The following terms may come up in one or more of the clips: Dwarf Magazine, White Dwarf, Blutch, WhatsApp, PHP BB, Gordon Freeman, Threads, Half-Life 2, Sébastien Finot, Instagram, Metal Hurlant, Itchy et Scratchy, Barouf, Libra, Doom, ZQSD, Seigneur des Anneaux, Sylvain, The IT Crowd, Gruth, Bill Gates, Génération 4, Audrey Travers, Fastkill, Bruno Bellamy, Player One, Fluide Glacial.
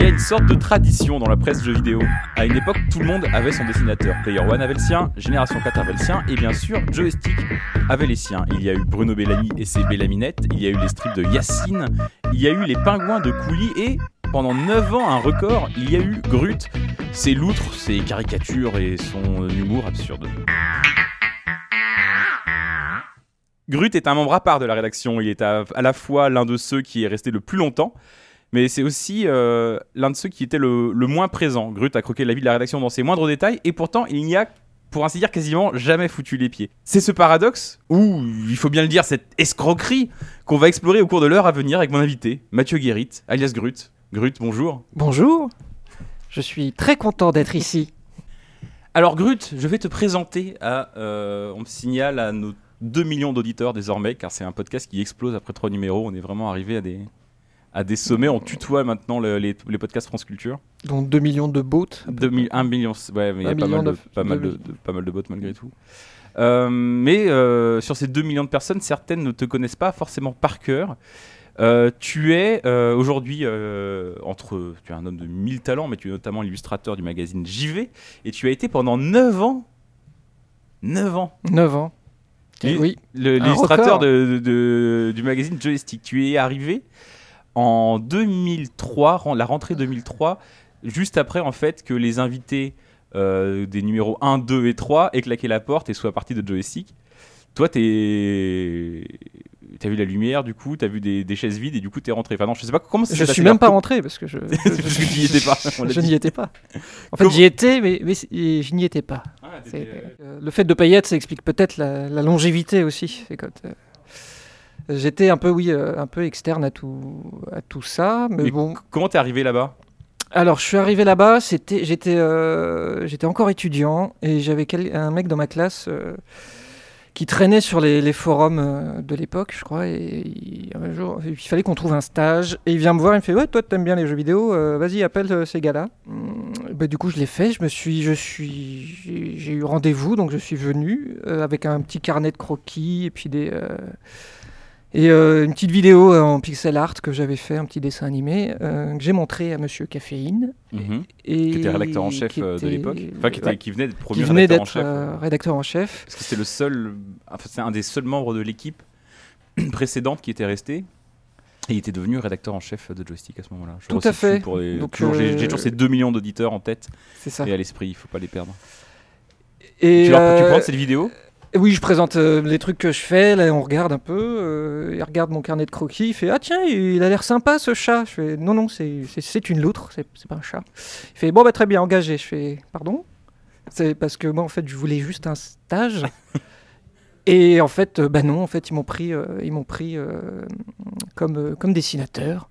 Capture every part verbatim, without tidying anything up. Il y a une sorte de tradition dans la presse jeux vidéo. À une époque, tout le monde avait son dessinateur. Player One avait le sien, Génération quatre avait le sien, et bien sûr, Joystick avait les siens. Il y a eu Bruno Bellamy et ses Bellaminettes, il y a eu les strips de Yacine, il y a eu les pingouins de Couli et... pendant neuf ans, un record, il y a eu Gruth, ses loutres, ses caricatures et son humour absurde. Gruth est un membre à part de la rédaction. Il est à, à la fois l'un de ceux qui est resté le plus longtemps, mais c'est aussi euh, l'un de ceux qui était le, le moins présent. Gruth a croqué la vie de la rédaction dans ses moindres détails, et pourtant, il n'y a, pour ainsi dire, quasiment jamais foutu les pieds. C'est ce paradoxe, ou il faut bien le dire, cette escroquerie, qu'on va explorer au cours de l'heure à venir avec mon invité, Mathieu Guérit, alias Gruth. Gruth, bonjour. Bonjour, je suis très content d'être ici. Alors Gruth, je vais te présenter à, euh, on me signale à nos deux millions d'auditeurs désormais, car c'est un podcast qui explose après trois numéros, on est vraiment arrivé à des, à des sommets, on tutoie maintenant le, les, les podcasts France Culture. Donc deux millions de bots. un million, ouais, mais il y a pas mal de, de, pas mal de, de, pas mal de bots malgré tout. Euh, mais euh, sur ces deux millions de personnes, certaines ne te connaissent pas forcément par cœur. Euh, tu es euh, aujourd'hui euh, entre, tu es un homme de mille talents, mais tu es notamment l'illustrateur du magazine J V, et tu as été pendant neuf ans neuf ans neuf ans L- oui le, l'illustrateur de, de, de, du magazine Joystick. Tu es arrivé en deux mille trois, la rentrée deux mille trois, juste après en fait que les invités euh, des numéros un, deux et trois aient claqué la porte et soient partis de Joystick. Toi t'es... T'as vu la lumière, du coup, t'as vu des, des chaises vides et du coup t'es rentré. Enfin non, je sais pas comment c'est. Je suis même pas rentré parce que je. Parce que tu n'y étais pas. Je n'y étais pas. En fait, j'y étais, mais, mais je n'y étais pas. Ah, euh, le fait de paillettes, ça explique peut-être la, la longévité aussi. C'est quand, euh, j'étais un peu, oui, euh, un peu externe à tout, à tout ça, mais, mais bon. C- comment t'es arrivé là-bas ? Alors, je suis arrivé là-bas. C'était, j'étais, euh, j'étais encore étudiant et j'avais quel, un mec dans ma classe. Euh, qui traînait sur les, les forums de l'époque, je crois, et il, un jour, il fallait qu'on trouve un stage, et il vient me voir, il me fait « Ouais, toi, t'aimes bien les jeux vidéo, euh, vas-y, appelle euh, ces gars-là. Mmh, » bah, du coup, je l'ai fait, je me suis, je suis, j'ai, j'ai eu rendez-vous, donc je suis venu, euh, avec un petit carnet de croquis, et puis des, euh, et, euh, une petite vidéo euh, en pixel art que j'avais fait, un petit dessin animé, euh, que j'ai montré à Monsieur Caféine. Mmh. Et, qui était rédacteur en chef euh, était, de l'époque, enfin qui, était, ouais, qui venait d'être premier rédacteur, d'être, en chef. Euh, rédacteur en chef. Parce que c'était le seul, enfin, c'est un des seuls membres de l'équipe précédente qui était resté, et il était devenu rédacteur en chef de Joystick à ce moment-là. Je Tout à fait. Pour les, Donc, toujours, euh, j'ai, j'ai toujours ces deux millions d'auditeurs en tête et à l'esprit, il faut pas les perdre. Et tu, euh, leur, tu prends cette vidéo ? Oui, je présente euh, les trucs que je fais, là on regarde un peu, euh, il regarde mon carnet de croquis, il fait « Ah tiens, il a l'air sympa ce chat !» Je fais « Non, non, c'est, c'est, c'est une loutre, c'est, c'est pas un chat. » Il fait « Bon, bah très bien, engagé. » Je fais « Pardon ?» C'est parce que moi, en fait, je voulais juste un stage. Et en fait, euh, bah non, en fait, ils m'ont pris, euh, ils m'ont pris euh, comme, euh, comme dessinateur.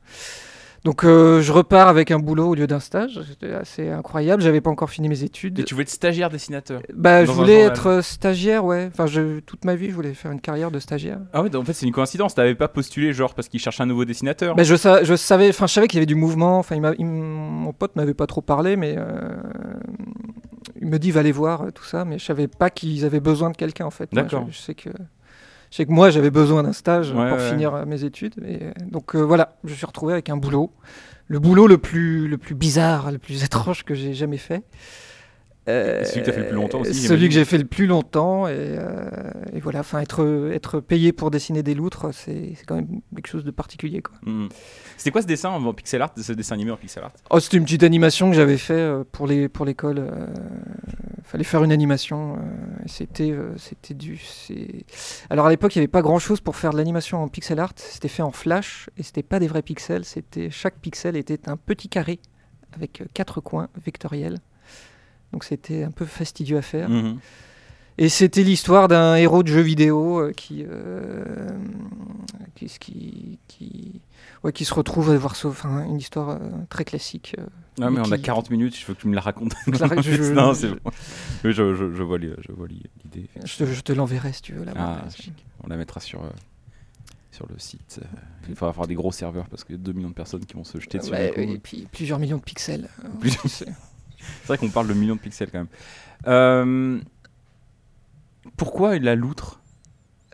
Donc euh, je repars avec un boulot au lieu d'un stage, c'était assez incroyable, j'avais pas encore fini mes études. Et tu voulais être stagiaire dessinateur ? Bah je voulais être stagiaire, ouais, enfin je, toute ma vie je voulais faire une carrière de stagiaire. Ah ouais, en fait c'est une coïncidence, t'avais pas postulé genre parce qu'ils cherchaient un nouveau dessinateur ? Bah je, sa- je savais, enfin je savais qu'il y avait du mouvement, enfin mon pote m'avait pas trop parlé mais euh, il me dit va aller voir tout ça, mais je savais pas qu'ils avaient besoin de quelqu'un en fait. D'accord. Moi, je, je sais que... Je sais que moi, j'avais besoin d'un stage ouais, pour ouais. finir mes études. Et donc euh, voilà, je suis retrouvé avec un boulot. Le boulot le plus, le plus bizarre, le plus étrange que j'ai jamais fait. Euh, celui que tu as fait le plus longtemps aussi. Celui j'imagine. que j'ai fait le plus longtemps. Et, euh, et voilà, être, être payé pour dessiner des loutres, c'est, c'est quand même quelque chose de particulier. Quoi. Mmh. C'était quoi ce dessin en pixel art, ce dessin animé en pixel art ? Oh, c'était une petite animation que j'avais fait pour, les, pour l'école. Euh, fallait faire une animation euh, et c'était euh, c'était du c'est... alors à l'époque il y avait pas grand chose pour faire de l'animation en pixel art, c'était fait en Flash et c'était pas des vrais pixels, c'était chaque pixel était un petit carré avec euh, quatre coins vectoriels, donc c'était un peu fastidieux à faire. Mmh. Et c'était l'histoire d'un héros de jeu vidéo euh, qui, euh, qui qui qui ouais qui se retrouve à devoir sauver, enfin une histoire euh, très classique. Euh, non mais qui... on a quarante minutes, je veux que tu me la racontes. La... non, je... non c'est bon. Je, je, je vois les, je vois l'idée. Je te, je te l'enverrai si tu veux. La ah, on la mettra sur euh, sur le site. Il faudra avoir des gros serveurs parce qu'il y a deux millions de personnes qui vont se jeter dessus. Ouais, et puis plusieurs millions de pixels. Plusieurs... c'est vrai qu'on parle de millions de pixels quand même. Euh... Pourquoi la loutre ?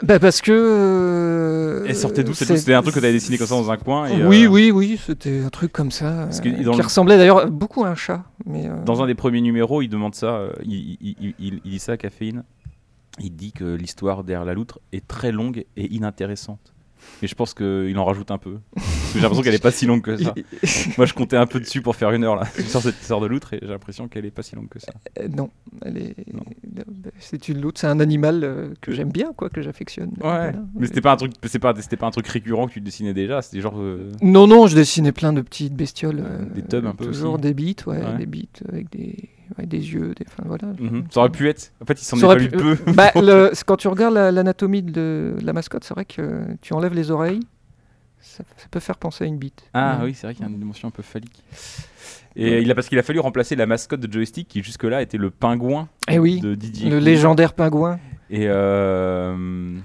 Bah parce que... Elle sortait d'où? C'était un truc que tu avais dessiné comme ça dans un coin et Oui, euh... oui, oui, c'était un truc comme ça, parce que euh, qui le... ressemblait d'ailleurs beaucoup à un chat. Mais euh... Dans un des premiers numéros, il demande ça, euh, il, il, il, il, il dit ça à Caféine, il dit que l'histoire derrière la loutre est très longue et inintéressante. Mais je pense qu'il en rajoute un peu, parce que j'ai l'impression qu'elle n'est pas si longue que ça. Moi je comptais un peu dessus pour faire une heure là, sur cette histoire de loutre, et j'ai l'impression qu'elle n'est pas si longue que ça. Euh, non, elle est... non. C'est une loutre, c'est un animal que j'aime bien, quoi, que j'affectionne. Ouais, voilà. Mais c'était pas un truc, c'est pas, c'était pas un truc récurrent que tu dessinais déjà, c'était genre... Euh... Non, non, je dessinais plein de petites bestioles. Euh, des tubs un peu Toujours aussi. Des bites, ouais, ouais, des bites avec des... Ouais, des yeux, des... Enfin, voilà. Mm-hmm. Ça aurait pu être. En fait, il s'en est pas pu... eu peu. Bah, le... Quand tu regardes la, l'anatomie de, de la mascotte, c'est vrai que euh, tu enlèves les oreilles, ça, ça peut faire penser à une bite. Ah ouais. Oui, c'est vrai qu'il y a une dimension un peu phallique. Et ouais. il a, parce qu'il a fallu remplacer la mascotte de Joystick qui jusque-là était le pingouin eh oui, de Didier. Le Couli. Légendaire pingouin. Et euh,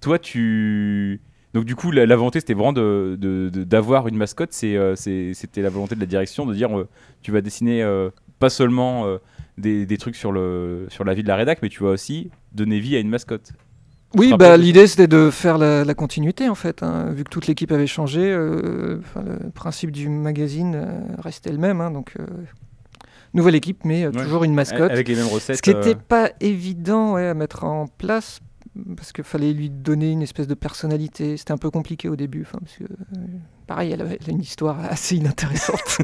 toi, tu... Donc du coup, la, la volonté, c'était vraiment de, de, de, d'avoir une mascotte. C'est, euh, c'est, c'était la volonté de la direction de dire, euh, tu vas dessiner... Euh, pas seulement euh, des, des trucs sur, le, sur la vie de la rédac, mais tu vas aussi donner vie à une mascotte. Oui, bah, l'idée c'était de faire la, la continuité en fait, hein. Vu que toute l'équipe avait changé, euh, le principe du magazine euh, restait le même, hein, donc euh, nouvelle équipe mais euh, ouais. toujours une mascotte. Avec les mêmes recettes. Ce qui n'était euh... pas évident ouais, à mettre en place, parce qu'il fallait lui donner une espèce de personnalité, c'était un peu compliqué au début, parce que, euh, pareil, elle avait une histoire assez inintéressante.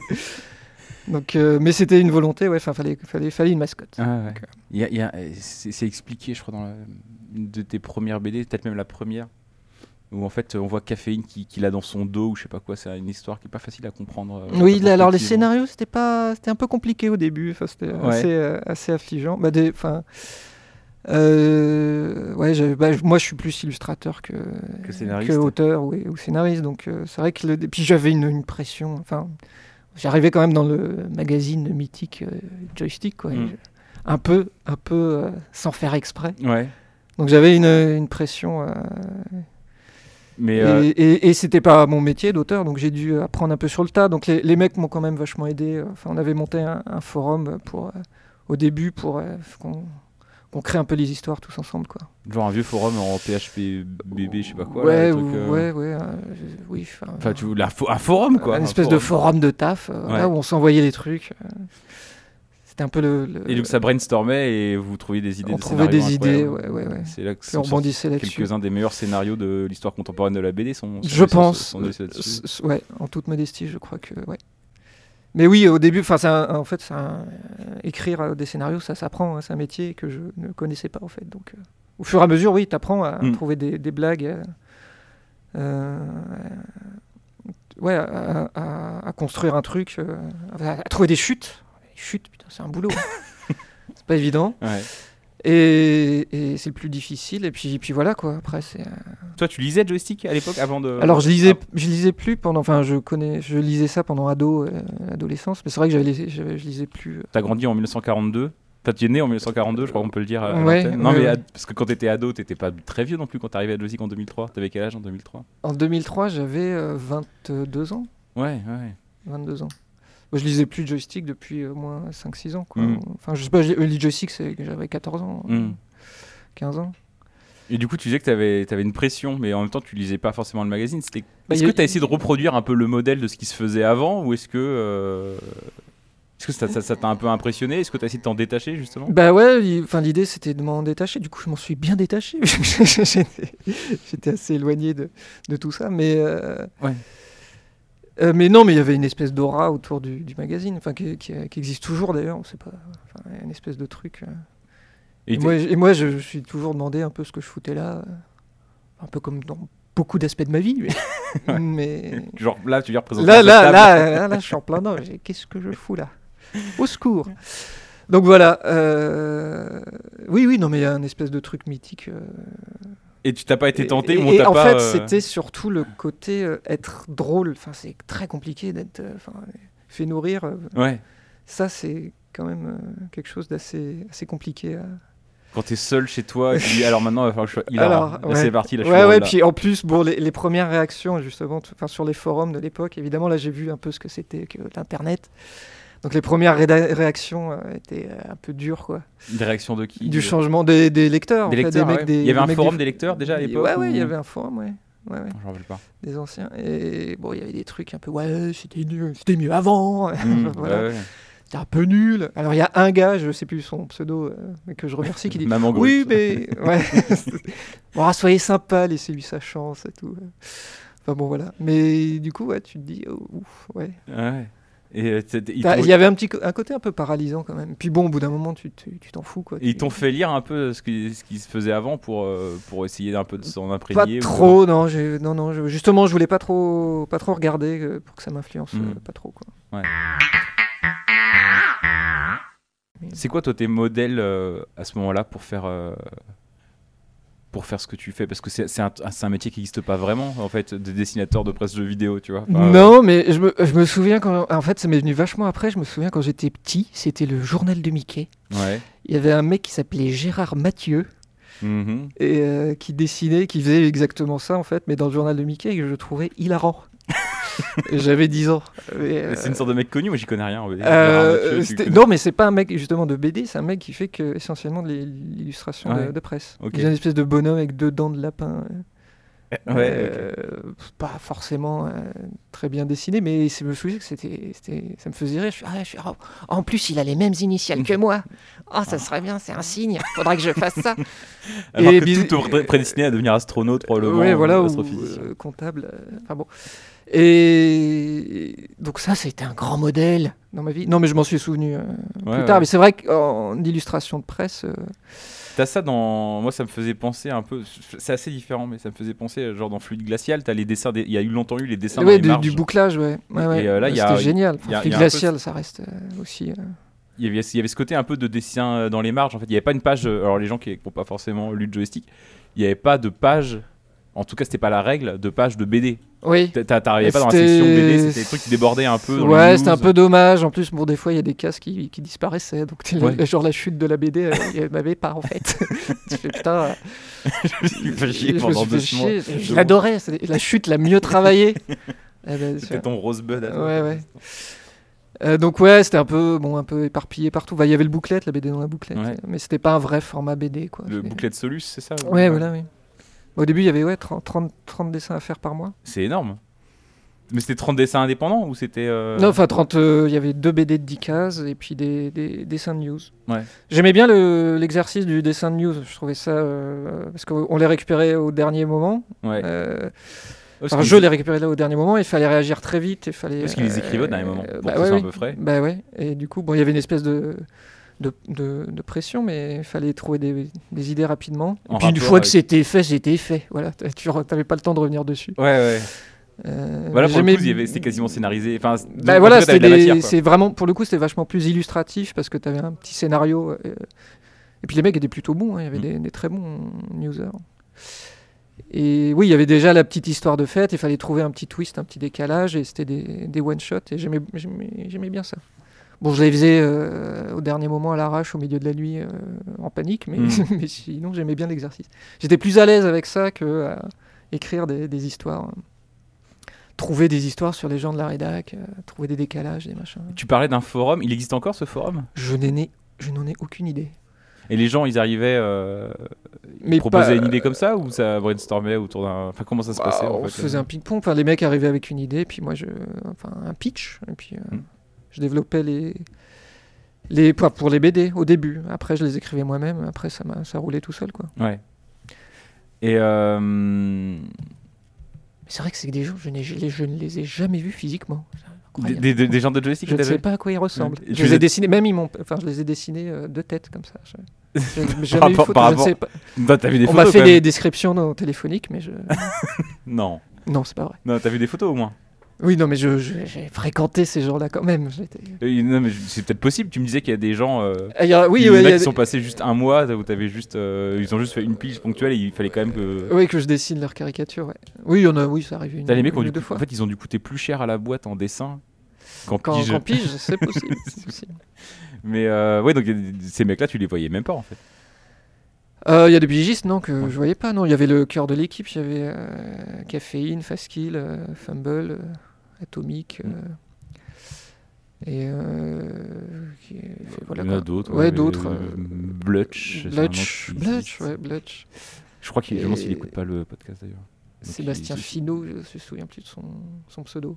Donc, euh, mais c'était une volonté, ouais. Enfin, fallait, fallait, fallait une mascotte. Ah, ouais. Donc, euh... il y a, il y a, c'est, c'est expliqué, je crois, dans la, une de tes premières B D, peut-être même la première, où en fait on voit Caféine qui, qui l'a dans son dos ou je sais pas quoi. C'est une histoire qui est pas facile à comprendre. Euh, oui, alors les scénarios, c'était pas, c'était un peu compliqué au début. Enfin, c'était ouais. assez, euh, assez affligeant. Bah, des, enfin. Euh, ouais, je, bah, moi je suis plus illustrateur que, que, que auteur oui, ou scénariste. Donc euh, c'est vrai que le, puis j'avais une, une pression. Enfin. J'arrivais quand même dans le magazine mythique euh, Joystick, quoi, mmh. je, un peu, un peu euh, sans faire exprès. Ouais. Donc j'avais une, une pression. Euh, Mais et, euh... et, et c'était pas mon métier d'auteur, donc j'ai dû apprendre un peu sur le tas. Donc les, les mecs m'ont quand même vachement aidé. Enfin, on avait monté un, un forum pour, euh, au début pour euh, qu'on, qu'on crée un peu les histoires tous ensemble, quoi. Genre un vieux forum en P H P B B, je sais pas quoi. Ouais, là, truc, euh... ouais, ouais. Euh, je, oui, fin, enfin, tu veux, la fo- un forum, quoi. Une un espèce forum. de forum de taf, euh, ouais. Là où on s'envoyait les trucs. Euh, c'était un peu le, le. Et donc ça brainstormait et vous trouviez des idées. On de trouvait des idées, ouais, ouais, ouais. C'est là que on rebondissait là-dessus. Quelques-uns des meilleurs scénarios de l'histoire contemporaine de la B D sont. sont je pense. Sont, sont s- s- ouais, en toute modestie, je crois que ouais. Mais oui, au début, enfin, en fait, ça, euh, écrire des scénarios, ça s'apprend, hein, c'est un métier que je ne connaissais pas en fait, donc. Euh... Au fur et à mesure, oui, tu apprends à mmh. trouver des, des blagues, euh, euh, ouais, à, à, à construire un truc, euh, à, à trouver des chutes. Les chutes, putain, c'est un boulot. Hein. C'est pas évident. Ouais. Et, et c'est le plus difficile. Et puis, puis voilà, quoi. Après, c'est. Euh... Toi, tu lisais Joystick à l'époque avant de. Alors, je lisais, je lisais plus pendant. Enfin, je connais, je lisais ça pendant ado, euh, adolescence. Mais c'est vrai que j'avais, j'avais, je lisais plus. Euh... T'as grandi en mille neuf cent quarante-deux. Enfin, tu es né en mille neuf cent quarante-deux, je crois qu'on peut le dire. Ouais, non, ouais, mais ouais. Parce que quand tu étais ado, tu n'étais pas très vieux non plus quand tu arrivais à Joystick en deux mille trois. Tu avais quel âge en deux mille trois ? En deux mille trois, j'avais euh, vingt-deux ans. Ouais, ouais. vingt-deux ans. Moi, je lisais plus Joystick depuis au euh, moins cinq six ans. Quoi. Mm. Enfin, je sais pas, Early Joystick, c'est que j'avais quatorze ans, mm. quinze ans. Et du coup, tu disais que tu avais une pression, mais en même temps, tu lisais pas forcément le magazine. C'était... Bah, est-ce y que y... tu as essayé de reproduire un peu le modèle de ce qui se faisait avant ou est-ce que. Euh... Est-ce que ça, ça, ça t'a un peu impressionné ? Est-ce que t'as essayé de t'en détacher, justement ? Bah ouais, enfin l'idée, c'était de m'en détacher. Du coup, je m'en suis bien détaché. j'étais, j'étais assez éloigné de, de tout ça. Mais, euh, ouais. euh, mais non, mais il y avait une espèce d'aura autour du, du magazine, qui, qui, qui existe toujours, d'ailleurs. On sait pas. Une espèce de truc. Et, et moi, et moi je, je suis toujours demandé un peu ce que je foutais là. Un peu comme dans beaucoup d'aspects de ma vie. Mais... ouais. mais... Genre là, tu viens représenter là, là, là, là, là, je suis en plein dedans. Qu'est-ce que je fous là ? Au secours. Donc voilà. Euh... Oui, oui, non, mais il y a un espèce de truc mythique. Euh... Et tu t'as pas été tenté et, ou on et t'a en pas, fait, euh... c'était surtout le côté euh, être drôle. Enfin, c'est très compliqué d'être euh, fait nourrir. Euh, ouais. Ça, c'est quand même euh, quelque chose d'assez assez compliqué. Euh... Quand t'es seul chez toi, et tu dis alors maintenant, il va falloir que je sois hilarant. Là, ouais. c'est parti. Là, je ouais, suis ouais. Là. Puis en plus, bon, les, les premières réactions justement, t- sur les forums de l'époque. Évidemment, là, j'ai vu un peu ce que c'était que l'internet. Donc les premières réda- réactions euh, étaient un peu dures, quoi. Des réactions de qui? Du de... changement des, des lecteurs. Des en fait, lecteurs, des mecs, ouais. des, il y avait des un forum des... des lecteurs déjà à l'époque. Ouais, ouais, ou... il y avait un forum, ouais. Ouais, ouais. J'en rappelle pas. Des anciens. Et bon, il y avait des trucs un peu, ouais, c'était mieux, c'était mieux avant. Mmh, voilà. Ouais, ouais. C'était un peu nul. Alors il y a un gars, je sais plus son pseudo, euh, mais que je remercie, qui dit Maman Gruth. Oui, mais ouais. Bon, soyez sympa, laissez-lui sa chance et tout. Enfin bon, voilà. Mais du coup, ouais, tu te dis, oh, ouf, ouais. Ouais. Et euh, il y avait un petit co- un côté un peu paralysant quand même. Puis bon, au bout d'un moment, tu, tu, tu t'en fous, quoi. Et ils t'ont fait lire un peu ce qui, ce qui se faisait avant pour euh, pour essayer un peu de s'en imprégner. Pas trop, ou... non, j'ai, non, non. Je, justement, je voulais pas trop, pas trop regarder euh, pour que ça m'influence mmh. euh, pas trop, quoi. Ouais. C'est quoi toi tes modèles euh, à ce moment-là pour faire euh, pour faire ce que tu fais, parce que c'est, c'est, un, c'est un métier qui n'existe pas vraiment en fait, des dessinateurs de presse jeux vidéo, tu vois. Enfin, non, euh... mais je me, je me souviens quand en fait ça m'est venu vachement après. Je me souviens quand j'étais petit, c'était le journal de Mickey. Ouais. Il y avait un mec qui s'appelait Gérard Mathieu. Mmh. Et euh, qui dessinait, qui faisait exactement ça en fait, mais dans le journal de Mickey, que je trouvais hilarant. J'avais dix ans. Mais euh... C'est une sorte de mec connu, moi j'y connais rien en B D. Euh, Mathieu, non, mais c'est pas un mec justement de B D, c'est un mec qui fait que, essentiellement de l'illustration ah ouais. de, de presse. Okay. Il a une espèce de bonhomme avec deux dents de lapin. Ouais, euh, okay. Pas forcément euh, très bien dessiné, mais je me souviens que c'était, c'était, ça me faisait rire. Je suis, ah, je suis, oh, en plus, il a les mêmes initiales que moi. Oh, ça ah. serait bien, c'est un signe. Faudrait que je fasse ça. Alors et que bis- tout te prédestiné à devenir astronaute, probablement. Oui, voilà, ou euh, comptable. Euh, enfin bon. Et donc ça, c'était un grand modèle dans ma vie. Non, mais je m'en suis souvenu euh, ouais, plus ouais. tard. Mais c'est vrai qu'en illustration de presse... Euh... T'as ça dans... Moi, ça me faisait penser un peu... C'est assez différent, mais ça me faisait penser, genre dans Fluide Glacial, t'as les dessins... Des... Il y a eu longtemps eu les dessins ouais, dans les du, marges. Du bouclage, ouais. ouais, ouais. Et, euh, là, ouais, y c'était y a... génial. Enfin, y a, Fluide y a Glacial, peu... ça reste euh, aussi... Euh... Il y, avait, il y avait ce côté un peu de dessin dans les marges. En fait, il n'y avait pas une page... Alors, les gens qui n'ont pas forcément lu le joystick, il n'y avait pas de page... En tout cas, c'était pas la règle de page de B D. Oui. T'a, t'arrivais pas dans la section B D, c'était des trucs qui débordaient un peu. Ouais, c'était un peu dommage. En plus, bon, des fois, il y a des cases qui, qui disparaissaient. Donc, ouais. le, genre la chute de la B D, il n'y en avait pas en fait. Tu fais putain. Je me suis fait chier pendant deux mois. Je l'adorais. La chute la mieux travaillée. eh ben, c'était ton Rosebud. Ouais, toi, ouais. Euh, donc ouais, c'était un peu bon, un peu éparpillé partout. Bah, il y avait le booklet, la B D dans la booklet, ouais. mais c'était pas un vrai format B D, quoi. Le booklet de Solus, c'est ça. Ouais, voilà, oui. Au début, il y avait ouais, trente, trente, trente dessins à faire par mois. C'est énorme. Mais c'était trente dessins indépendants ou c'était... Euh... Non, enfin, trente, il euh, y avait deux B D de dix cases et puis des, des, des dessins de news. Ouais. J'aimais bien le, l'exercice du dessin de news. Je trouvais ça... Euh, parce qu'on les récupérait au dernier moment. Ouais. Euh, enfin, je les récupérais là au dernier moment. Il fallait réagir très vite. Il fallait, parce qu'ils les écrivaient au dernier moment, pour que ce soit un peu frais. Bah ouais. Et du coup, bon, il y avait une espèce de... De, de, de pression, mais il fallait trouver des, des idées rapidement. Et puis une fois avec... que c'était fait, c'était fait. Voilà, tu n'avais pas le temps de revenir dessus. Ouais, ouais. Euh, voilà, pour jamais... le coup, il y avait, c'était quasiment scénarisé. Enfin, bah voilà, c'était des... matière, c'est vraiment, pour le coup, c'était vachement plus illustratif parce que tu avais un petit scénario. Euh... Et puis les mecs étaient plutôt bons, hein. Il y avait mmh. des, des très bons users. Et oui, il y avait déjà la petite histoire de fête, il fallait trouver un petit twist, un petit décalage, et c'était des, des one-shots, et j'aimais, j'aimais, j'aimais bien ça. Bon, je les faisais euh, au dernier moment à l'arrache, au milieu de la nuit, euh, en panique, mais, mmh. mais sinon j'aimais bien l'exercice. J'étais plus à l'aise avec ça que euh, écrire des, des histoires, euh, trouver des histoires sur les gens de la rédac, euh, trouver des décalages, des machins. Tu parlais d'un forum, il existe encore ce forum ? Je n'en ai, je n'en ai aucune idée. Et les gens, ils arrivaient, euh, ils mais proposaient pas, une idée comme ça, ou ça brainstormait autour d'un... Enfin, comment ça se passait, bah, en on fait, se faisait euh... un ping-pong, enfin, les mecs arrivaient avec une idée, puis moi, je, enfin, un pitch, et puis... Euh... Mmh. Je développais les, les pour les B D au début. Après, je les écrivais moi-même. Après, ça, m'a, ça roulait tout seul, quoi. Ouais. Et euh... c'est vrai que c'est des gens, je, n'ai, je, je ne les ai jamais vus physiquement. Des, des, des gens de joystick. Je ne sais pas à quoi ils ressemblent. Je, je les ai dessinés, même ils m'ont, enfin, je les ai dessinés de tête comme ça. Je, je, jamais eu de photos, je ne sais pas. Bah, t'as vu des On photos, m'a fait des descriptions non, téléphoniques, mais je. non. Non, c'est pas vrai. Non, t'as vu des photos au moins. Oui, non, mais je, je, j'ai fréquenté ces gens-là quand même. Euh, non, mais c'est peut-être possible. Tu me disais qu'il y a des gens euh, ah, y a, oui, ouais, y a qui des... sont passés juste un mois où t'avais juste, euh, ils ont juste fait une pige ponctuelle et il fallait quand même que... Oui, que je dessine leurs caricatures. Ouais. Oui, y en a, oui, ça arrive une, une, une ou deux coup, fois. En fait, ils ont dû coûter plus cher à la boîte en dessin qu'en quand, pige. Qu'en pige, c'est possible. c'est possible. Mais euh, ouais, donc ces mecs-là, tu les voyais même pas en fait. Il euh, y a des pigistes, non, que ouais. je voyais pas, non. Il y avait le cœur de l'équipe, il y avait euh, Caféine, Fastkill, euh, Fumble, euh, Atomique. Euh, Et euh, qui, voilà, il y en a d'autres. Ouais, ouais d'autres. Euh, Blutch. Blutch, Blutch, ouais, Blutch. Je crois qu'il et... n'écoute pas le podcast d'ailleurs. Donc Sébastien il... Finot, je ne me souviens plus de son, son pseudo.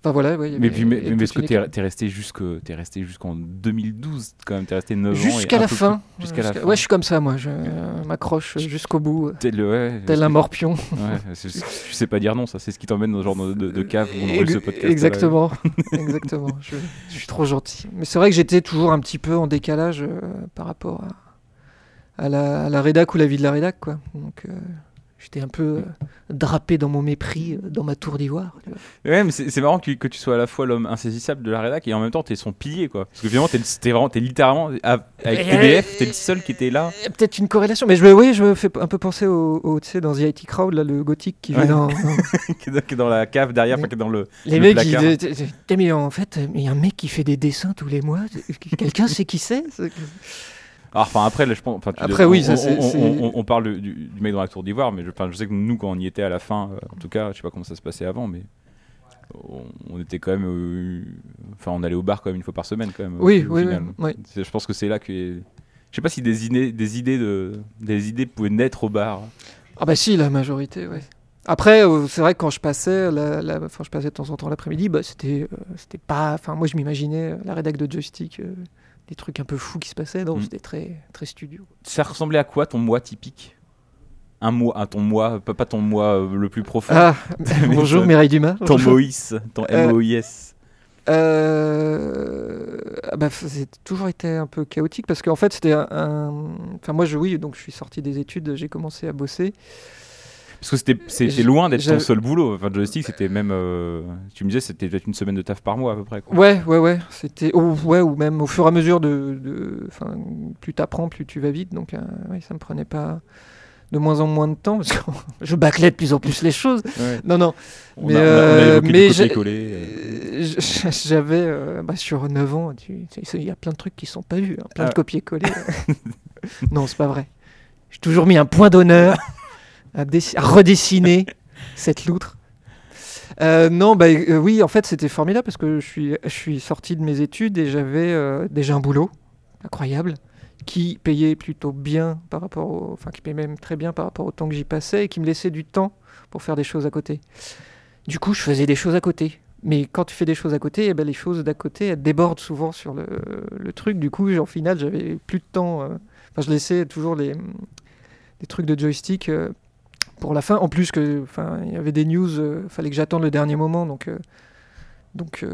Enfin voilà, ouais, mais, mais, mais, mais, mais est-ce que tu es resté, resté jusqu'en deux mille douze quand même, tu es resté neuf jusqu'à ans. Jusqu'à la fin. Plus, jusqu'à jusqu'à, la ouais, fin. Je suis comme ça, moi, je euh, m'accroche jusqu'au bout, tel, ouais, tel un morpion. Ouais, tu sais pas dire non, ça, c'est ce qui t'emmène dans ce genre de, de, de cave où on enregistre ce podcast. Exactement, exactement. Je, je suis trop gentil. Mais c'est vrai que j'étais toujours un petit peu en décalage euh, par rapport à, à, la, à la rédac ou la vie de la rédac, quoi. Donc... Euh, j'étais un peu euh, drapé dans mon mépris, euh, dans ma tour d'ivoire. Ouais, mais c'est, c'est marrant que, que tu sois à la fois l'homme insaisissable de la rédac et en même temps t'es son pilier, quoi. Parce que finalement t'es, t'es vraiment, t'es littéralement avec T D F, t'es le seul qui était là. Il y a peut-être une corrélation, mais je me, oui, je me fais un peu penser au, au tu sais, dans The I T Crowd, là, le gothique qui ouais. vit dans, dans... qui est dans la cave derrière, enfin qui est dans le. Les le mecs, placard. Ils, t'es, t'es, mais en fait, il y a un mec qui fait des dessins tous les mois. Quelqu'un sait qui c'est. Alors, enfin, après, là, je pense, après, dis, oui, on, ça, c'est, on, c'est... On, on, on parle du, du, du mec dans la tour d'ivoire, mais je, je sais que nous, quand on y était à la fin, euh, en tout cas, je sais pas comment ça se passait avant, mais on, on était quand même, euh, enfin, on allait au bar quand même une fois par semaine, quand même. Oui, au, oui, final. oui, oui. Je pense que c'est là que, je sais pas si des idées, des idées de, des idées pouvaient naître au bar. Ah bah si, la majorité, ouais. Après, euh, c'est vrai que quand je passais, la, la, enfin, je passais de temps en temps l'après-midi, bah c'était, euh, c'était pas, enfin, moi, je m'imaginais la rédac de Joystick. Euh, Des trucs un peu fous qui se passaient, donc mmh. c'était très, très studio. Ça ressemblait à quoi ton mois typique ? Un mois, un ton mois, pas ton mois euh, le plus profond. Ah, bonjour euh, Mireille Dumas. Ton Moïse, ton euh, M O I S. Euh, bah, c'est toujours été un peu chaotique parce qu'en fait, c'était un. Enfin, moi, je, oui, donc je suis sorti des études, j'ai commencé à bosser. Parce que c'était, c'était loin d'être J'avais... ton seul boulot. Enfin, Joystick, c'était même... Euh, tu me disais, c'était peut-être une semaine de taf par mois, à peu près. Quoi. Ouais, ouais, ouais. C'était... Oh, ouais, ou même au fur et à mesure de... de... Enfin, plus t'apprends, plus tu vas vite. Donc, euh, ouais, ça me prenait pas de moins en moins de temps. Parce que je bâclais de plus en plus les choses. Ouais. Non, non. On mais a, euh, on a mais j'a... et... J'avais... Euh, bah, sur neuf ans, tu... il y a plein de trucs qui sont pas vus. Hein. Plein ah. de copier-coller. Non, c'est pas vrai. J'ai toujours mis un point d'honneur... À, dess- à redessiner cette loutre. Euh, non, bah euh, oui, en fait, c'était formidable parce que je suis, je suis sorti de mes études et j'avais euh, déjà un boulot incroyable qui payait plutôt bien par rapport au, enfin qui payait même très bien par rapport au temps que j'y passais et qui me laissait du temps pour faire des choses à côté. Du coup, je faisais des choses à côté. Mais quand tu fais des choses à côté, eh ben, les choses d'à côté elles débordent souvent sur le, le truc. Du coup, en final, j'avais plus de temps. Enfin, euh, je laissais toujours les, les trucs de Joystick. Euh, pour la fin, en plus que, enfin, il y avait des news, euh, fallait que j'attende le dernier moment, donc, euh, donc, euh,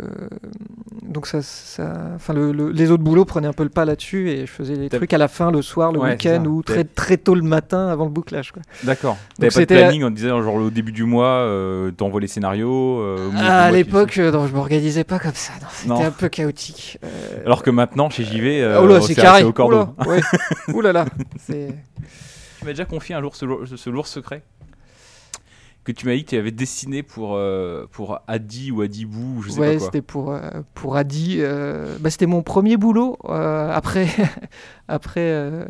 donc ça, ça, enfin, le, le, les autres boulots prenaient un peu le pas là-dessus et je faisais les T'as... trucs à la fin, le soir, le ouais, week-end ou très très tôt le matin avant le bouclage, quoi. D'accord. T'avais pas de planning, on disait genre au début du mois, euh, t'envoies les scénarios. Euh, ah, à l'époque, euh, non, je m'organisais pas comme ça, non, c'était non. un peu chaotique. Euh... Alors que maintenant, chez J V, euh, oh là, c'est carré, au cordeau. Ouh là, ouais. Ouh là là, c'est. Tu m'as déjà confié un lourd, ce, lourd, ce lourd secret que tu m'as dit que tu avais dessiné pour, euh, pour Adi ou Adibou, je sais ouais, pas quoi. Ouais, c'était pour, euh, pour Adi. Euh, bah, c'était mon premier boulot euh, après, après, euh,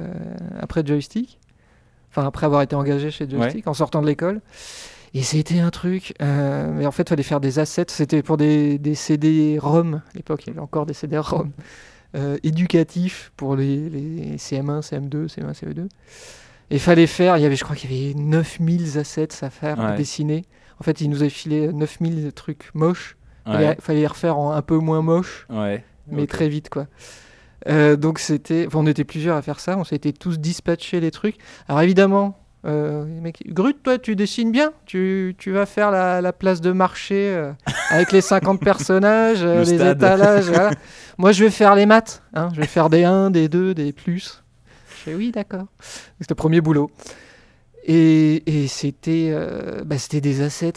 après Joystick. Enfin, après avoir été engagé chez Joystick, ouais. en sortant de l'école. Et c'était un truc... Euh, mais en fait, il fallait faire des assets. C'était pour des, des C D-ROM. À l'époque, il y avait encore des C D-ROM euh, éducatifs pour les, les C M un, C M deux, C M un, C M deux. Il fallait faire, il y avait, je crois qu'il y avait neuf mille assets à faire, ouais. à dessiner. En fait, ils nous avaient filé neuf mille trucs moches. Il ouais. fallait les refaire en un peu moins moches, ouais. mais okay. très vite, quoi. Euh, donc, c'était... Enfin, on était plusieurs à faire ça. On s'était tous dispatchés les trucs. Alors, évidemment, euh, les mecs... Gruth, toi, tu dessines bien. Tu, tu vas faire la, la place de marché euh, avec les cinquante personnages, euh, le les stade. étalages. Voilà. Moi, je vais faire les maths. Hein. Je vais faire des un, des deux, des plus. Je fais, oui, d'accord. C'était le premier boulot. Et, et c'était, euh, bah, c'était des assets.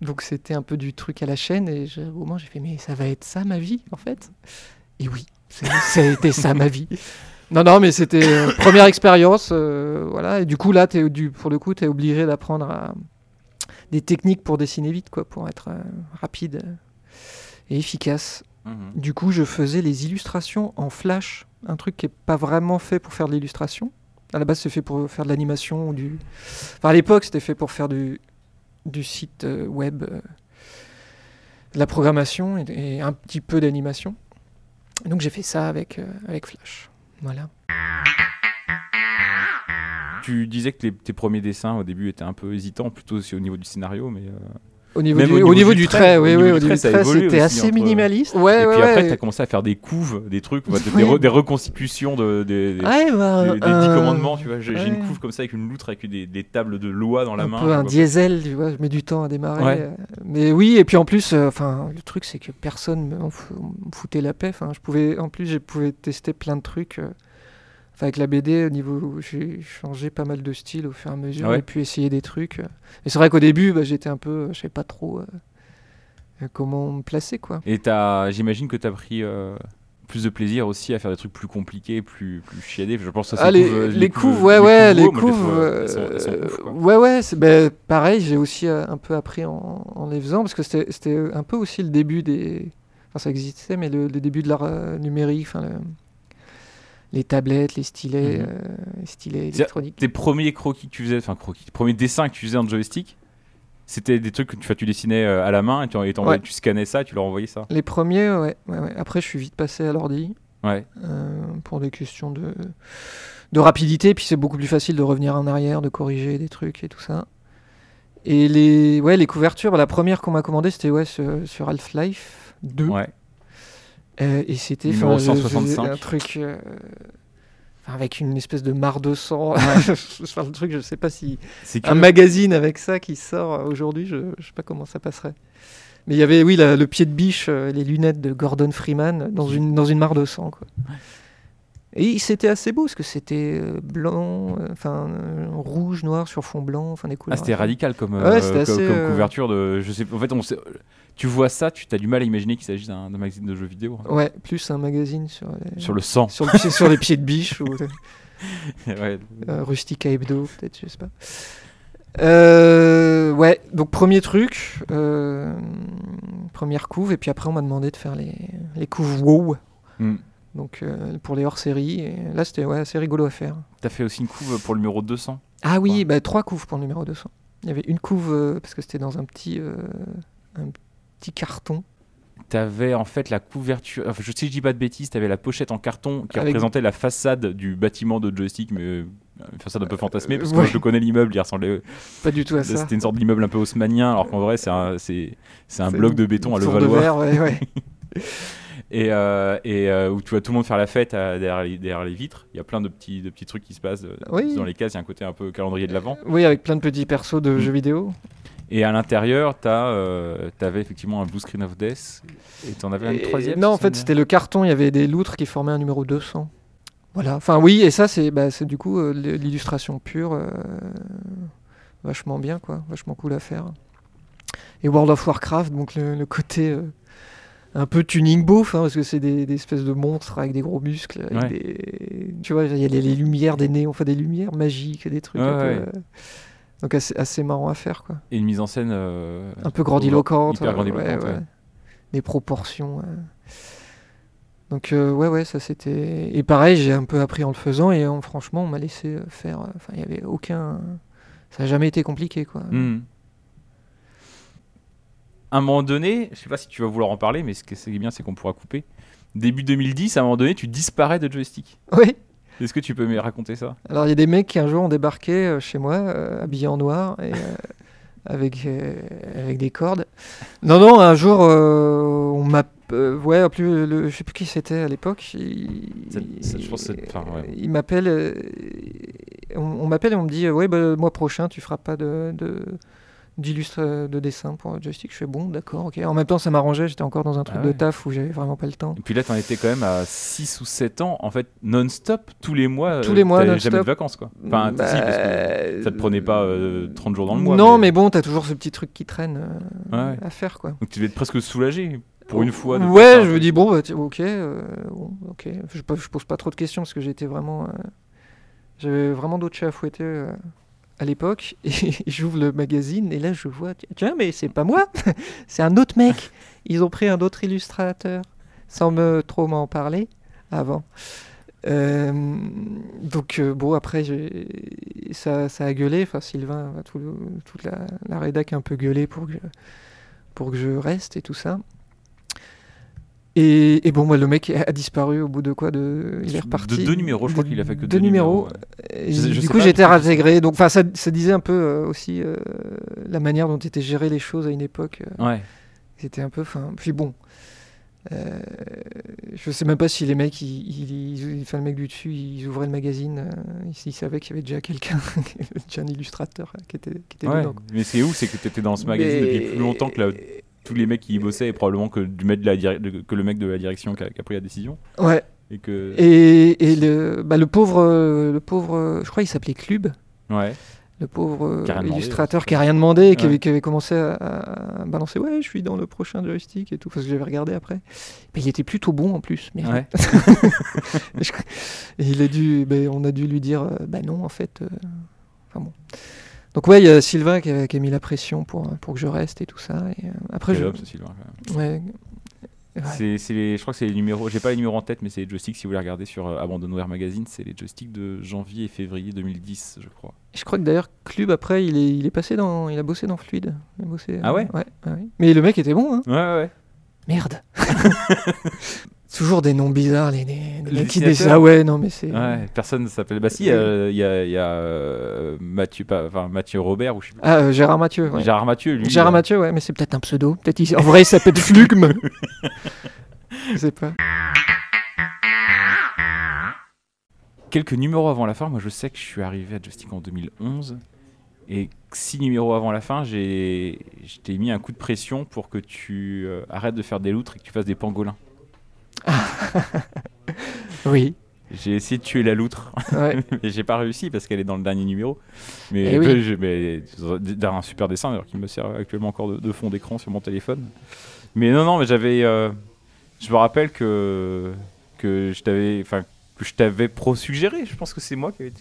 Donc, c'était un peu du truc à la chaîne. Et je, au moment, j'ai fait, mais ça va être ça, ma vie, en fait ? Et oui, ça a été ça, ma vie. Non, non, mais c'était euh, première expérience. Euh, voilà. Et du coup, là, t'es, du, pour le coup, tu es obligé d'apprendre à, des techniques pour dessiner vite, quoi, pour être euh, rapide et efficace. Mmh. Du coup, je faisais les illustrations en Flash. Un truc qui n'est pas vraiment fait pour faire de l'illustration. À la base, c'est fait pour faire de l'animation. Ou du... Enfin, à l'époque, c'était fait pour faire du, du site euh, web. Euh... de la programmation et, et un petit peu d'animation. Donc j'ai fait ça avec, euh, avec Flash. Voilà. Tu disais que les, tes premiers dessins au début étaient un peu hésitants, plutôt aussi au niveau du scénario, mais... Euh... Au niveau, du, au, niveau au niveau du, du trait, trait oui, oui, au niveau du trait, c'était assez entre... minimaliste. Ouais, et ouais, puis après, ouais. T'as commencé à faire des couves, des trucs, ouais, des, re, des reconstitutions de, des, des, ouais, bah, des, des euh... dix commandements. Tu vois, j'ai, ouais. j'ai une couve comme ça avec une loutre, avec des, des tables de loi dans la un main. Un peu un diesel, tu vois, je mets du temps à démarrer. Ouais. Mais oui, et puis en plus, enfin, euh, le truc, c'est que personne me foutait la paix. Je pouvais, en plus, je pouvais tester plein de trucs. Euh, avec la B D, au niveau, j'ai changé pas mal de style au fur et à mesure, ouais. Et puis essayer des trucs. Mais c'est vrai qu'au début, bah, j'étais un peu, je savais pas trop euh, comment me placer, quoi. Et t'as, j'imagine que t'as pris euh, plus de plaisir aussi à faire des trucs plus compliqués, plus plus chiadés. Je pense que ça, ah, les, couves, les couves, couves, ouais, ouais, les couves, ouais, ouais. Ben pareil, j'ai aussi euh, un peu appris en, en les faisant, parce que c'était, c'était un peu aussi le début des, enfin ça existait, mais le, le début de l'art euh, numérique, enfin. Le... Les tablettes, les stylets, mmh. euh, les stylets électroniques. Tes premiers croquis que tu faisais, enfin croquis, tes premiers dessins que tu faisais en joystick, c'était des trucs que tu, tu dessinais à la main et tu, et ouais. tu scannais ça, tu leur envoyais ça. Les premiers, ouais, ouais, ouais. Après, je suis vite passé à l'ordi ouais. euh, pour des questions de, de rapidité. Puis c'est beaucoup plus facile de revenir en arrière, de corriger des trucs et tout ça. Et les, ouais, les couvertures, bah, la première qu'on m'a commandée, c'était ouais, ce, sur Half-Life deux. Ouais. Euh, et c'était enfin, je, un truc euh, avec une espèce de mare de sang. Ouais. Enfin, le truc, je sais pas si c'est un magazine avec ça qui sort aujourd'hui, je, je sais pas comment ça passerait. Mais il y avait oui la, le pied de biche, euh, les lunettes de Gordon Freeman dans une dans une mare de sang, quoi. Ouais. Et c'était assez beau parce que c'était blanc, enfin euh, euh, rouge, noir sur fond blanc, enfin des couleurs. Ah, c'était radical comme, euh, ouais, c'était euh, comme, comme couverture de. Je sais, en fait, on sait, tu vois ça, tu as du mal à imaginer qu'il s'agisse d'un, d'un magazine de jeux vidéo. Hein. Ouais, plus un magazine sur. Les, sur le sang. Sur, le, sur les pieds de biche ou. Ouais. Euh, Rustica Hebdo, peut-être, je sais pas. Euh, ouais, donc premier truc, euh, première couve, et puis après on m'a demandé de faire les les couves wow. Mm. Donc euh, pour les hors-séries, et là c'était ouais, assez rigolo à faire. T'as fait aussi une couve pour le numéro deux cents. Ah oui, ouais. Bah, trois couves pour le numéro deux cents. Il y avait une couve, euh, parce que c'était dans un petit, euh, un petit carton. T'avais en fait la couverture, enfin, je sais que je dis pas de bêtises, t'avais la pochette en carton qui Avec... représentait la façade du bâtiment de joystick, mais une façade un peu fantasmée, parce que ouais. Moi je le connais l'immeuble, il ressemblait... Pas du tout à ça. C'était une sorte d'immeuble un peu haussmannien, alors qu'en vrai c'est un, c'est, c'est un c'est bloc une, de béton une à Levallois. De verre, ouais, ouais. Et, euh, et euh, où tu vois tout le monde faire la fête à, derrière, les, derrière les vitres. Il y a plein de petits, de petits trucs qui se passent euh, oui. Dans les cases. Il y a un côté un peu calendrier de l'avant. Oui, avec plein de petits persos de mmh. jeux vidéo. Et à l'intérieur, t'as, euh, t'avais effectivement un blue screen of death. Et t'en avais et, un troisième. Non, en fait, c'était le carton. Il y avait des loutres qui formaient un numéro deux cents. Voilà. Enfin, oui, et ça, c'est, bah, c'est du coup euh, l'illustration pure. Euh, vachement bien, quoi. Vachement cool à faire. Et World of Warcraft, donc le, le côté... Euh, un peu tuning beauf, hein, parce que c'est des, des espèces de monstres avec des gros muscles. Avec ouais. des, tu vois, il y a les, les lumières des néons, enfin des lumières magiques, des trucs. Ouais, un ouais. peu, euh, donc assez, assez marrant à faire, quoi. Et une mise en scène... Euh, un peu grandiloquente. Hyper grandiloquente, ouais, ouais. Ouais. Des proportions. Ouais. Donc euh, ouais, ouais, ça c'était... Et pareil, j'ai un peu appris en le faisant, et on, franchement, on m'a laissé faire... Enfin, il n'y avait aucun... Ça n'a jamais été compliqué, quoi. Mm. À un moment donné, je ne sais pas si tu vas vouloir en parler, mais ce qui est bien, c'est qu'on pourra couper. Début deux mille dix, à un moment donné, tu disparais de joystick. Oui. Est-ce que tu peux me raconter ça ? Alors, il y a des mecs qui, un jour, ont débarqué chez moi, euh, habillés en noir, et, euh, avec, euh, avec des cordes. Non, non, un jour, euh, on m'a... Euh, ouais, plus, le, je ne sais plus qui c'était à l'époque. Il, c'est, c'est, je pense que c'est... Enfin, ouais. Il m'appelle... Euh, on, on m'appelle et on me dit, euh, « Ouais, bah, le mois prochain, tu ne feras pas de... de... » d'illustre de dessin pour joystick. Je fais bon, d'accord, ok. En même temps, ça m'arrangeait, j'étais encore dans un truc ah ouais. de taf où j'avais vraiment pas le temps. Et puis là, t'en étais quand même à six ou sept ans, en fait, non-stop, tous les mois, tous les mois t'avais jamais de vacances, quoi. Enfin, bah... si, parce que ça te prenait pas euh, trente jours dans le mois. Non, mais, mais bon, t'as toujours ce petit truc qui traîne euh, ouais. à faire, quoi. Donc tu devais être presque soulagé, pour une fois. Ouais, je me dis, bon, bah, ok, euh, bon, ok. Je, je pose pas trop de questions, parce que j'étais vraiment... Euh, j'avais vraiment d'autres chats à fouetter... Euh. à l'époque, et j'ouvre le magazine, et là je vois, tiens, mais c'est pas moi, c'est un autre mec, ils ont pris un autre illustrateur, sans me trop m'en parler, avant. Euh, donc euh, bon, après, j'ai... Ça, ça a gueulé, enfin Sylvain, tout le, toute la, la rédac a un peu gueulé pour que pour que je reste et tout ça. Et, et bon, moi, le mec a disparu au bout de quoi de... Il est reparti. De deux numéros, je crois qu'il a fait que deux, deux numéros. numéros. Et je, je du coup, j'étais intégré. Donc, ça, ça disait un peu euh, aussi euh, la manière dont étaient gérées les choses à une époque. Euh, ouais. C'était un peu. Fin. Puis bon, euh, je sais même pas si les mecs, ils, ils, ils, enfin, le mec du dessus, ils ouvraient le magazine, euh, ils savaient qu'il y avait déjà quelqu'un, déjà un illustrateur qui était, qui était ouais. dedans. Quoi. Mais c'est où c'est que tu étais dans ce magazine Mais... depuis plus longtemps que la. Tous les mecs qui y bossaient et probablement que, du mec de la dir- que le mec de la direction qui a, qui a pris la décision. Ouais. Et, que... et, et le, bah le, pauvre, le pauvre, je crois qu'il s'appelait Club. Ouais. Le pauvre qui illustrateur demandé, qui n'a rien demandé et qui, ouais. avait, qui avait commencé à, à balancer « Ouais, je suis dans le prochain joystick et tout », parce que j'avais regardé après. Mais il était plutôt bon en plus. Mais ouais. et il a dû, bah, on a dû lui dire « Bah non, en fait... Euh... » Enfin bon... Donc ouais, il y a Sylvain qui a, qui a mis la pression pour, pour que je reste et tout ça. Et euh, après, je... C'est Sylvain, quand même. Ouais. Ouais. C'est, c'est les, je crois que c'est les numéros... J'ai pas les numéros en tête, mais c'est les joysticks, si vous les regardez sur euh, Abandonware Magazine, c'est les joysticks de janvier et février deux mille dix, je crois. Je crois que d'ailleurs, Club, après, il est, il est passé dans... Il a bossé dans Fluide. Il a bossé, ah ouais, euh, ouais, ouais. Mais le mec était bon, hein. Ouais, ouais, ouais. Merde. Toujours des noms bizarres, les, les, les mecs qui disent ah ouais, non mais c'est. Ouais, personne ne s'appelle. Bah si, il euh, y a, y a euh, Mathieu, pas, enfin Mathieu Robert ou je sais pas. Ah, euh, Gérard Mathieu. Ouais. Gérard Mathieu, lui. Gérard euh... Mathieu, ouais, mais c'est peut-être un pseudo. Peut-être il... En vrai, il s'appelle Flugme. Je sais pas. Quelques numéros avant la fin, moi je sais que je suis arrivé à Joystick en deux mille onze. Et six numéros avant la fin, j'ai... je t'ai mis un coup de pression pour que tu euh, arrêtes de faire des loutres et que tu fasses des pangolins. Oui. J'ai essayé de tuer la loutre, ouais. mais j'ai pas réussi parce qu'elle est dans le dernier numéro. Mais, oui. je, mais d'un un super dessin alors, qui me sert actuellement encore de, de fond d'écran sur mon téléphone. Mais non, non, mais j'avais. Euh, je me rappelle que que je t'avais, enfin que je t'avais pro-suggéré. Je pense que c'est moi qui avais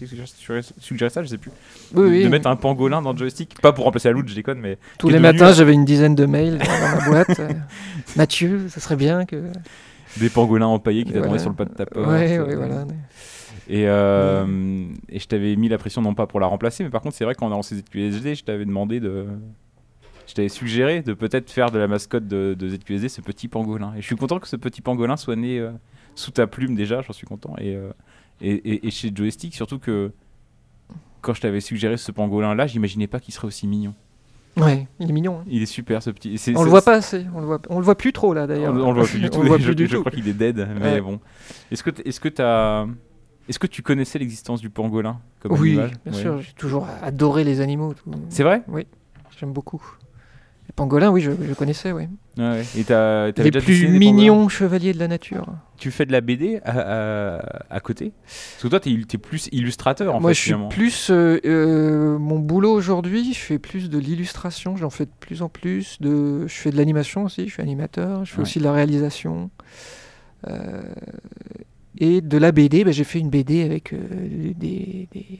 suggéré ça, je sais plus. Oui, de, oui. de mettre un pangolin dans le joystick, pas pour remplacer la loutre, je déconne, mais tous les matins j'avais une dizaine de mails dans ma boîte. Mathieu, ça serait bien que. Des pangolins empaillés qui t'attendaient voilà. sur le pas de ta porte. Ouais, ouais, voilà. Et, euh, ouais. et je t'avais mis la pression, non pas pour la remplacer, mais par contre, c'est vrai, quand on a lancé Z Q S D, je t'avais demandé de. Je t'avais suggéré de peut-être faire de la mascotte de, de Z Q S D ce petit pangolin. Et je suis content que ce petit pangolin soit né euh, sous ta plume déjà, j'en suis content. Et, euh, et, et, et chez Joystick, surtout que quand je t'avais suggéré ce pangolin-là, j'imaginais pas qu'il serait aussi mignon. Ouais, il est mignon. Hein. Il est super ce petit. C'est, on ça, le voit pas assez, on le voit, on le voit plus trop là d'ailleurs. On, on le voit plus du tout. on le voit plus je, du je tout. crois qu'il est dead, mais ouais. bon. Est-ce que est-ce que t'as, est-ce que tu connaissais l'existence du pangolin comme oui, animal ? Bien ouais. sûr, j'ai toujours adoré les animaux. Tout. C'est vrai ? Oui, j'aime beaucoup. Les pangolins, oui, je, je connaissais, oui. Ah ouais. Et t'as, t'avais les déjà plus mignons chevaliers de la nature. Tu fais de la B D à, à, à côté ? Parce que toi, t'es, t'es plus illustrateur, en Moi, fait, Moi, je suis plus... Euh, euh, mon boulot aujourd'hui, je fais plus de l'illustration, j'en fais de plus en plus. De, je fais de l'animation aussi, je suis animateur. Je fais ouais. aussi de la réalisation. Euh, et de la B D, bah, j'ai fait une B D avec euh, des, des,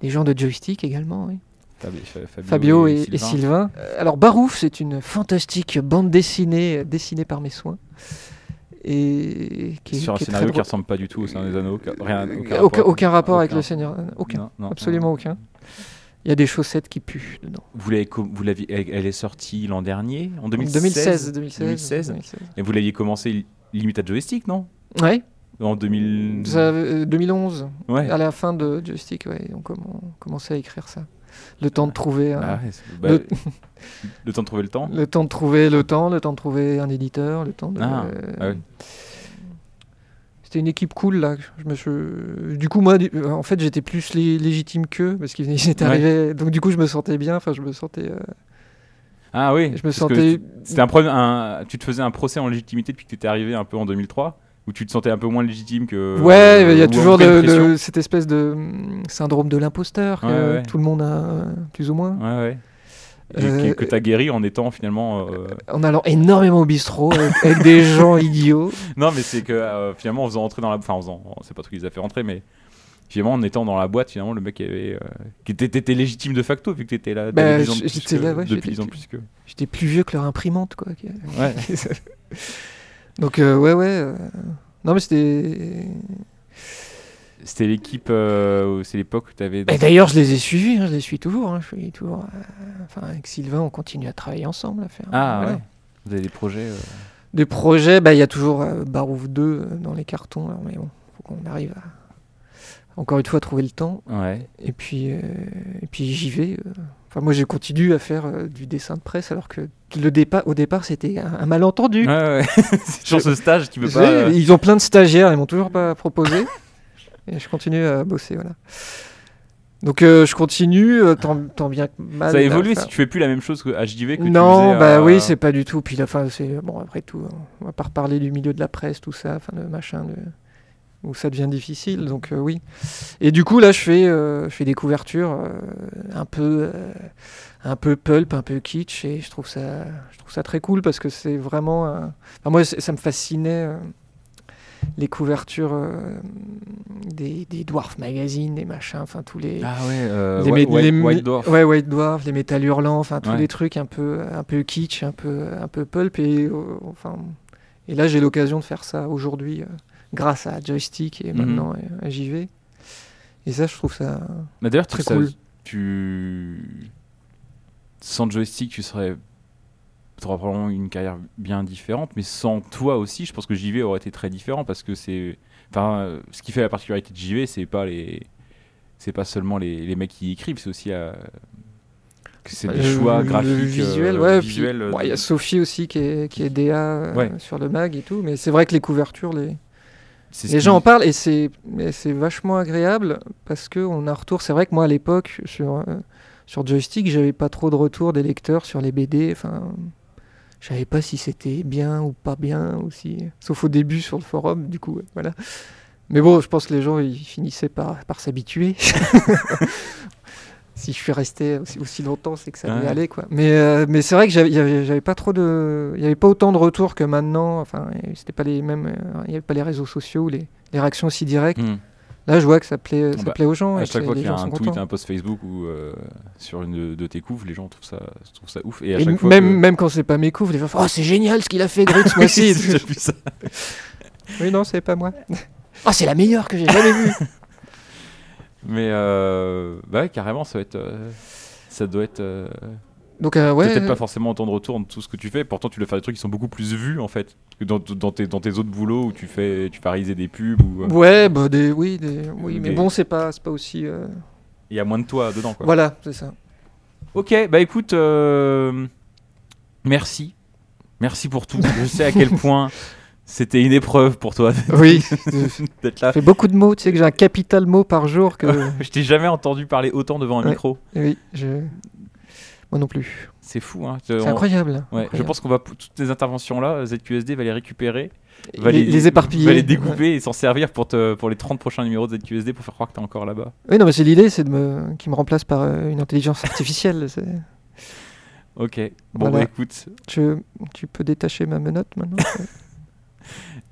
des gens de joystick également, oui. Fabio, Fabio et, et, Sylvain. et Sylvain. Alors Barouf, c'est une fantastique bande dessinée dessinée par mes soins. Et qui est, sur un qui scénario qui ne ressemble pas du tout au Seigneur des Anneaux. Rien, aucun, aucun, rapport, aucun rapport avec aucun. le Seigneur. Aucun, non, non, absolument non. aucun. Il y a des chaussettes qui puent dedans. Vous l'avez, vous l'avez, elle est sortie l'an dernier, en deux mille seize. deux mille seize. deux mille seize. deux mille seize. Et vous l'aviez commencé limite à Joystick, non ? Ouais. En deux mille... Ça, euh, deux mille onze. Ouais. À la fin de Joystick, ouais, on commençait à écrire ça. Le temps de trouver un... ah ouais, bah, le... le temps de trouver le temps le temps de trouver le temps le temps de trouver un éditeur le temps de ah, euh... ah ouais. C'était une équipe cool là, je me suis... du coup moi du... en fait j'étais plus lé- légitime qu'eux parce qu'ils étaient arrivés ouais. donc du coup je me sentais bien, enfin je me sentais euh... ah oui je me sentais tu... c'était un, pro... un tu te faisais un procès en légitimité depuis que tu étais arrivé un peu en deux mille trois. Où tu te sentais un peu moins légitime que... Ouais, il euh, y a toujours de, de, cette espèce de syndrome de l'imposteur que ouais, ouais. tout le monde a, plus ou moins. Ouais, ouais. Euh, que, que t'as guéri en étant finalement... Euh... En allant énormément au bistrot avec, avec des gens idiots. Non, mais c'est que euh, finalement, en faisant entrer dans la... Enfin, en faisant... C'est pas tout qui les a fait rentrer, mais... Finalement, en étant dans la boîte, finalement, le mec avait... Euh, qui était, t'étais légitime de facto, vu que t'étais là bah, depuis là, ouais, depuis j'étais, ans plus que... J'étais plus vieux que leur imprimante, quoi. Ouais. Donc, euh, ouais, ouais. Euh... Non, mais c'était. C'était l'équipe, euh, c'est l'époque où tu avais... Dans... D'ailleurs, je les ai suivis, hein, je les suis toujours. Hein, je suis toujours euh, enfin, avec Sylvain, on continue à travailler ensemble. À faire, ah voilà. Ouais, vous avez des projets euh... Des projets, il bah, y a toujours euh, Barouf deux euh, dans les cartons, alors, mais bon, il faut qu'on arrive à... Encore une fois, trouver le temps. Ouais. Et puis, euh, et puis j'y vais. Euh. Enfin, moi, j'ai continué à faire euh, du dessin de presse, alors que le dépa- au départ, c'était un, un malentendu. Ouais, ouais. C'est genre ce stage qui veut pas. Euh... Ils ont plein de stagiaires, ils m'ont toujours pas proposé. Et je continue à bosser, voilà. Donc euh, je continue, euh, tant, tant bien que mal. Ça a évolué, là, si tu fais plus la même chose qu'à H D V que non, tu faisais... Non, bah euh... oui, c'est pas du tout. Puis la fin, c'est... Bon, après tout, on va pas reparler du milieu de la presse, tout ça, enfin, le machin... De... où ça devient difficile, donc euh, oui. Et du coup, là, je fais, euh, je fais des couvertures euh, un, peu, euh, un peu pulp, un peu kitsch, et je trouve ça, je trouve ça très cool, parce que c'est vraiment... Euh... Enfin, moi, ça me fascinait, euh, les couvertures euh, des, des Dwarf Magazine, des machins, enfin, tous les... Ah ouais, euh, les, ouais, mé- white, les white Dwarf. Ouais, White Dwarf, les Metal Hurlant, enfin, tous ouais. les trucs un peu, un peu kitsch, un peu, un peu pulp, et, euh, enfin, et là, j'ai l'occasion de faire ça aujourd'hui, euh. grâce à Joystick et maintenant mmh. à J V. Et ça, je trouve ça bah d'ailleurs, très cool. Ça, tu... Sans Joystick, tu serais... aurais probablement une carrière bien différente, mais sans toi aussi, je pense que J V aurait été très différent, parce que c'est... Enfin, ce qui fait la particularité de J V, c'est pas, les... c'est pas seulement les... les mecs qui écrivent, c'est aussi... À... C'est bah, des le, choix graphiques, visuels. Euh, ouais, visuel, il euh, bon, y a Sophie aussi qui est, qui est D A euh, ouais. sur le mag et tout, mais c'est vrai que les couvertures... les C'est les gens en parlent et c'est, et c'est vachement agréable parce qu'on a un retour. C'est vrai que moi à l'époque sur, euh, sur Joystick, j'avais pas trop de retour des lecteurs sur les B D. Enfin, je savais pas si c'était bien ou pas bien aussi. Sauf au début sur le forum, du coup, voilà. Mais bon, je pense que les gens ils finissaient par, par s'habituer. Si je suis resté aussi, aussi longtemps, c'est que ça allait ouais. aller, quoi. Mais, euh, mais c'est vrai que j'avais, j'avais, j'avais pas trop de... Il n'y avait pas autant de retours que maintenant. Enfin, c'était pas les mêmes... Il n'y avait pas les réseaux sociaux, les, les réactions aussi directes. Mmh. Là, je vois que ça plaît, ça bah, plaît aux gens. À chaque fois qu'il y a un tweet, contents. un post Facebook ou euh, sur une de, de tes couves, les gens trouvent ça, trouvent ça ouf. Et, à et chaque m- fois même, que... même quand c'est pas mes couves, les gens font « Oh, c'est génial ce qu'il a fait, Gruth, ce mois-ci » Oui, non, c'est pas moi. « Oh, c'est la meilleure que j'ai jamais vue !» Mais euh, bah ouais, carrément, ça doit être. Euh, ça doit être euh, Donc, euh, ouais. Peut-être pas forcément autant de retour de tout ce que tu fais. Pourtant, tu dois faire des trucs qui sont beaucoup plus vus en fait que dans, dans, tes, dans tes autres boulots où tu fais, tu fais réaliser des pubs. Ou, euh, ouais, bah des, oui, des, oui des... mais bon, c'est pas, c'est pas aussi. Euh... Il y a moins de toi dedans, quoi. Voilà, c'est ça. Ok, bah écoute, euh, merci. Merci pour tout. Je sais à quel point. C'était une épreuve pour toi. Oui. D'être là. Je fais beaucoup de mots. Tu sais que j'ai un capital mot par jour. Que... je t'ai jamais entendu parler autant devant un ouais. micro. Oui. Je... Moi non plus. C'est fou. Hein. C'est on... incroyable. Ouais. incroyable. Je pense qu'on va toutes les interventions là, Z Q S D va les récupérer, va les, les, les éparpiller, va les découper ouais. et s'en servir pour te pour les trente prochains numéros de Z Q S D pour faire croire que t'es encore là-bas. Oui, non, mais c'est l'idée, c'est de me qui me remplace par euh, une intelligence artificielle. c'est... Ok. Bon, voilà. bah, écoute. Je... Tu peux détacher ma menotte maintenant.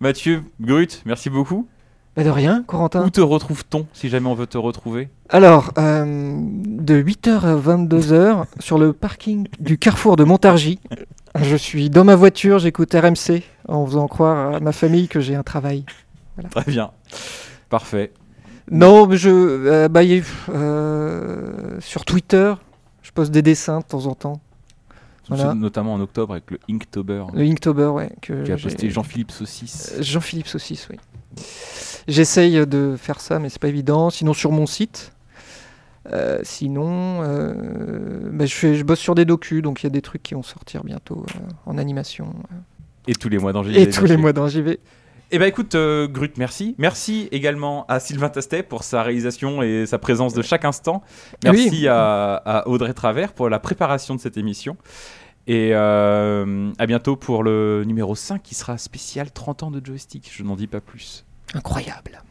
Mathieu, Gruth, merci beaucoup. Bah de rien, Corentin. Où te retrouve-t-on si jamais on veut te retrouver ? Alors, euh, de huit heures à vingt-deux heures, sur le parking du carrefour de Montargis, je suis dans ma voiture, j'écoute R M C en faisant croire à ma famille que j'ai un travail. Voilà. Très bien, parfait. Non, mais je, euh, bah, y, euh, sur Twitter, je poste des dessins de temps en temps. Voilà. Notamment en octobre avec le Inktober. Le Inktober, ouais. Que qui a posté Jean-Philippe Saucisse. Euh, Jean-Philippe Saucisse, oui. J'essaye de faire ça, mais c'est pas évident. Sinon, sur mon site. Euh, sinon, euh, bah, je, fais, je bosse sur des docus, donc il y a des trucs qui vont sortir bientôt euh, en animation. Et tous les mois dans J V. Et tous les mois dans J V. Eh ben écoute, euh, Gruth, merci. Merci également à Sylvain Tastet pour sa réalisation et sa présence de chaque instant. Merci oui. à, à Audrey Travers pour la préparation de cette émission. Et euh, à bientôt pour le numéro cinq qui sera spécial trente ans de Joystick. Je n'en dis pas plus. Incroyable.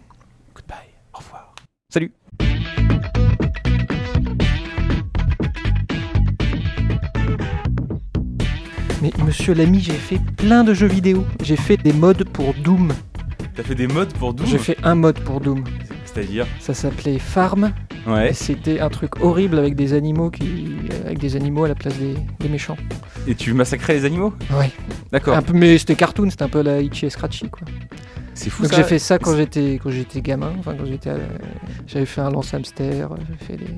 Goodbye. Au revoir. Salut. Mais monsieur l'ami, j'ai fait plein de jeux vidéo. J'ai fait des mods pour Doom. T'as fait des mods pour Doom ? J'ai fait un mod pour Doom. C'est-à-dire ? Ça s'appelait Farm. Ouais. Et c'était un truc horrible avec des animaux qui, avec des animaux à la place des, des méchants. Et tu massacrais les animaux ? Ouais. D'accord. Un peu, mais c'était cartoon, c'était un peu la Itchy et Scratchy, quoi. C'est fou. Donc ça. J'ai fait ça quand j'étais quand j'étais gamin. Enfin quand j'étais, à la... j'avais fait un lance-hamster. J'avais fait des...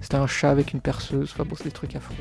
C'était un chat avec une perceuse. Enfin bon, c'est des trucs affreux.